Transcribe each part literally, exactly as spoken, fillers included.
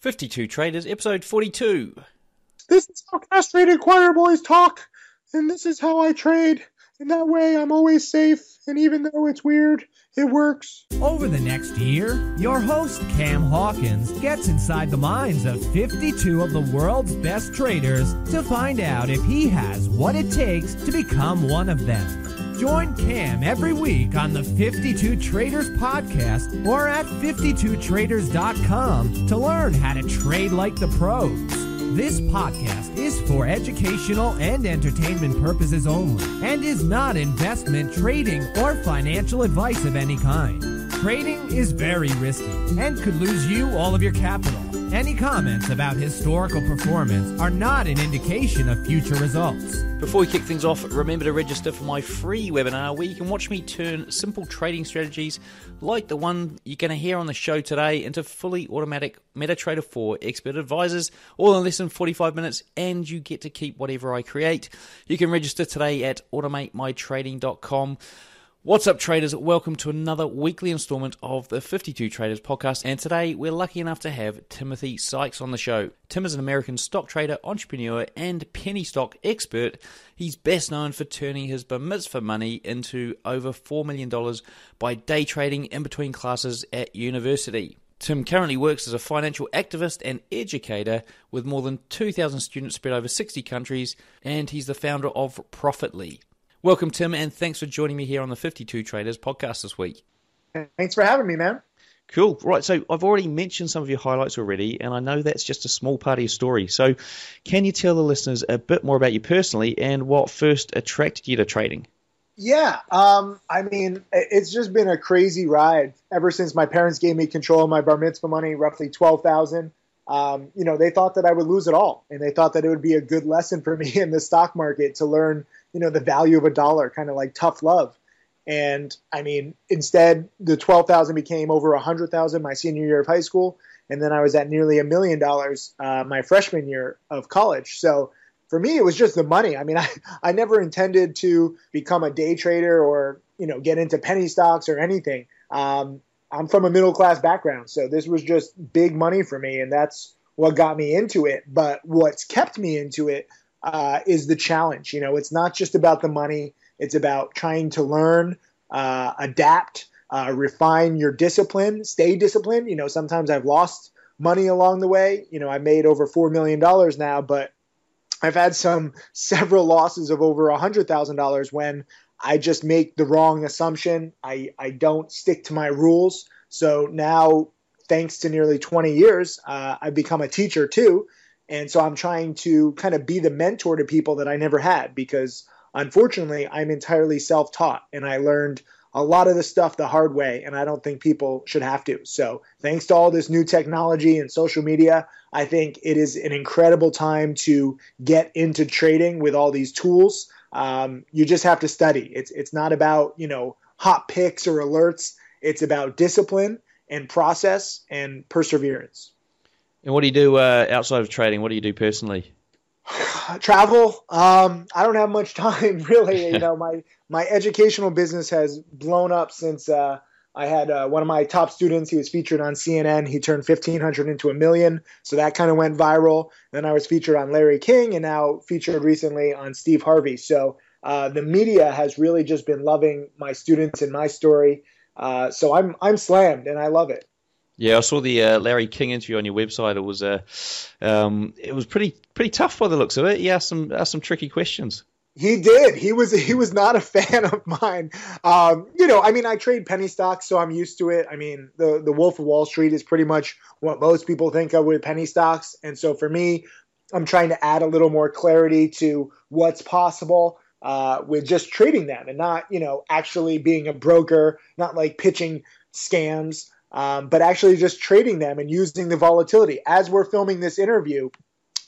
fifty-two Traders, episode forty-two. This is how castrated choir boys talk, and this is how I trade. And that way I'm always safe, and even though it's weird, it works. Over the next year, your host, Cam Hawkins, gets inside the minds of fifty-two of the world's best traders to find out if he has what it takes to become one of them. Join Cam every week on the fifty-two Traders podcast or at fifty-two traders dot com to learn how to trade like the pros. This podcast is for educational and entertainment purposes only and is not investment, trading, or financial advice of any kind. Trading is very risky and could lose you all of your capital. Any comments about historical performance are not an indication of future results. Before we kick things off, remember to register for my free webinar where you can watch me turn simple trading strategies like the one you're going to hear on the show today into fully automatic MetaTrader four expert advisors, all in less than forty-five minutes, and you get to keep whatever I create. You can register today at automate my trading dot com. What's up, traders? Welcome to another weekly installment of the fifty-two Traders podcast, and today we're lucky enough to have Timothy Sykes on the show. Tim is an American stock trader, entrepreneur, and penny stock expert. He's best known for turning his bar mitzvah money into over four million dollars by day trading in between classes at university. Tim currently works as a financial activist and educator with more than two thousand students spread over sixty countries, and he's the founder of Profit.ly. Welcome, Tim, and thanks for joining me here on the fifty-two Traders podcast this week. Thanks for having me, man. Cool. Right, so I've already mentioned some of your highlights already, and I know that's just a small part of your story. So can you tell the listeners a bit more about you personally and what first attracted you to trading? Yeah. Um, I mean, it's just been a crazy ride ever since my parents gave me control of my bar mitzvah money, roughly twelve thousand dollars. Um, you know, they thought that I would lose it all, and they thought that it would be a good lesson for me in the stock market to learn, you know, the value of a dollar, kind of like tough love. And I mean, instead, the twelve thousand became over one hundred thousand my senior year of high school, and then I was at nearly a million dollars uh, my freshman year of college. So for me, it was just the money. I mean, I, I never intended to become a day trader or, you know, get into penny stocks or anything. Um, I'm from a middle-class background, so this was just big money for me, and that's what got me into it. But what's kept me into it uh, is the challenge. You know, it's not just about the money. It's about trying to learn, uh, adapt, uh, refine your discipline, stay disciplined. You know, sometimes I've lost money along the way. You know, I made over four million dollars now, but I've had some several losses of over one hundred thousand dollars when I just make the wrong assumption. I, I don't stick to my rules. So now, thanks to nearly twenty years, uh, I've become a teacher too. And so I'm trying to kind of be the mentor to people that I never had, because unfortunately I'm entirely self-taught and I learned a lot of the stuff the hard way, and I don't think people should have to. So thanks to all this new technology and social media, I think it is an incredible time to get into trading with all these tools. Um, you just have to study. It's it's not about, you know, hot picks or alerts. It's about discipline and process and perseverance. And what do you do uh, outside of trading? What do you do personally? Travel. Um, I don't have much time, really. You know, my my educational business has blown up since uh, I had uh, one of my top students. He was featured on C N N. He turned fifteen hundred into a million. So that kind of went viral. Then I was featured on Larry King, and now featured recently on Steve Harvey. So uh, the media has really just been loving my students and my story. Uh, so I'm I'm slammed, and I love it. Yeah, I saw the uh, Larry King interview on your website. It was uh, um, it was pretty pretty tough by the looks of it. He asked some asked some tricky questions. He did. He was he was not a fan of mine. Um, you know, I mean, I trade penny stocks, so I'm used to it. I mean, the the Wolf of Wall Street is pretty much what most people think of with penny stocks, and so for me, I'm trying to add a little more clarity to what's possible uh, with just trading them, and not, you know, actually being a broker, not like pitching scams. Um, but actually just trading them and using the volatility. As we're filming this interview,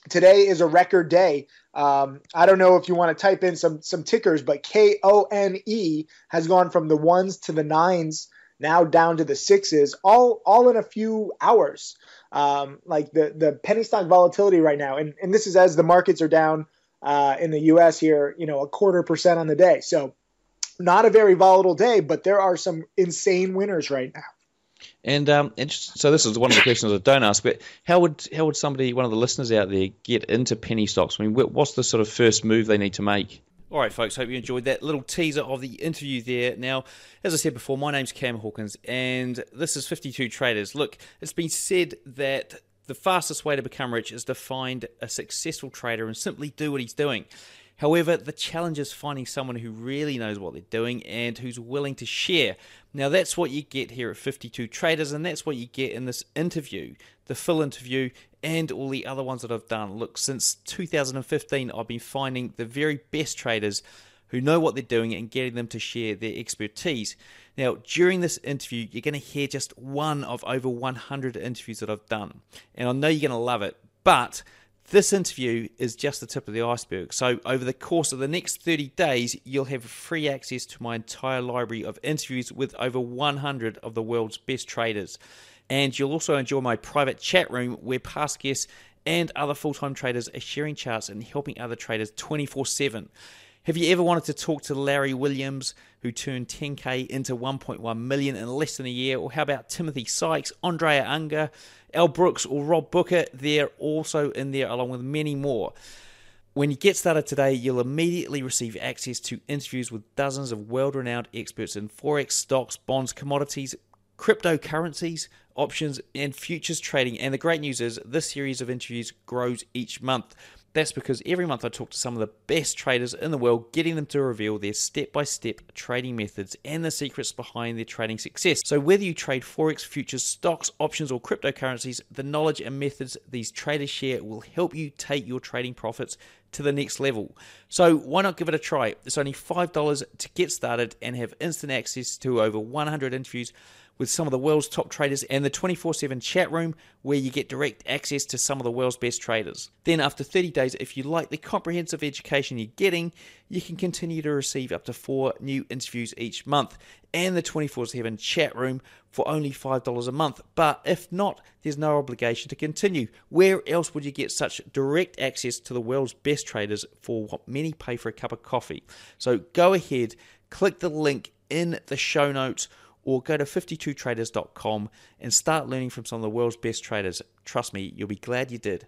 today is a record day. Um, I don't know if you want to type in some some tickers, but K O N E has gone from the ones to the nines, now down to the sixes, all all in a few hours. Um, like the, the penny stock volatility right now, and, and this is as the markets are down uh, in the U S here, you know, a quarter percent on the day. So not a very volatile day, but there are some insane winners right now. And um, and so this is one of the questions I don't ask, but how would how would somebody, one of the listeners out there, get into penny stocks? I mean, what's the sort of first move they need to make? All right, folks, hope you enjoyed that little teaser of the interview there. Now, as I said before, my name's Cam Hawkins, and this is fifty-two Traders. Look, it's been said that the fastest way to become rich is to find a successful trader and simply do what he's doing. However, the challenge is finding someone who really knows what they're doing and who's willing to share. Now, that's what you get here at fifty-two Traders, and that's what you get in this interview, the full interview, and all the other ones that I've done. Look, since two thousand fifteen, I've been finding the very best traders who know what they're doing and getting them to share their expertise. Now, during this interview, you're going to hear just one of over one hundred interviews that I've done, and I know you're going to love it, but this interview is just the tip of the iceberg. So over the course of the next thirty days, you'll have free access to my entire library of interviews with over one hundred of the world's best traders. And you'll also enjoy my private chat room where past guests and other full-time traders are sharing charts and helping other traders twenty-four seven. Have you ever wanted to talk to Larry Williams, who turned ten K into one point one million in less than a year? Or how about Timothy Sykes, Andrea Unger, Al Brooks, or Rob Booker? They're also in there along with many more. When you get started today, you'll immediately receive access to interviews with dozens of world-renowned experts in Forex, stocks, bonds, commodities, cryptocurrencies, options, and futures trading. And the great news is this series of interviews grows each month. That's because every month I talk to some of the best traders in the world, getting them to reveal their step-by-step trading methods and the secrets behind their trading success. So whether you trade Forex, futures, stocks, options, or cryptocurrencies, the knowledge and methods these traders share will help you take your trading profits to the next level. So why not give it a try? It's only five dollars to get started and have instant access to over one hundred interviews with some of the world's top traders and the twenty-four seven chat room where you get direct access to some of the world's best traders. Then after thirty days, if you like the comprehensive education you're getting, you can continue to receive up to four new interviews each month and the twenty-four seven chat room for only five dollars a month. But if not, there's no obligation to continue. Where else would you get such direct access to the world's best traders for what many pay for a cup of coffee? So go ahead, click the link in the show notes, or go to fifty-two traders dot com and start learning from some of the world's best traders. Trust me, you'll be glad you did.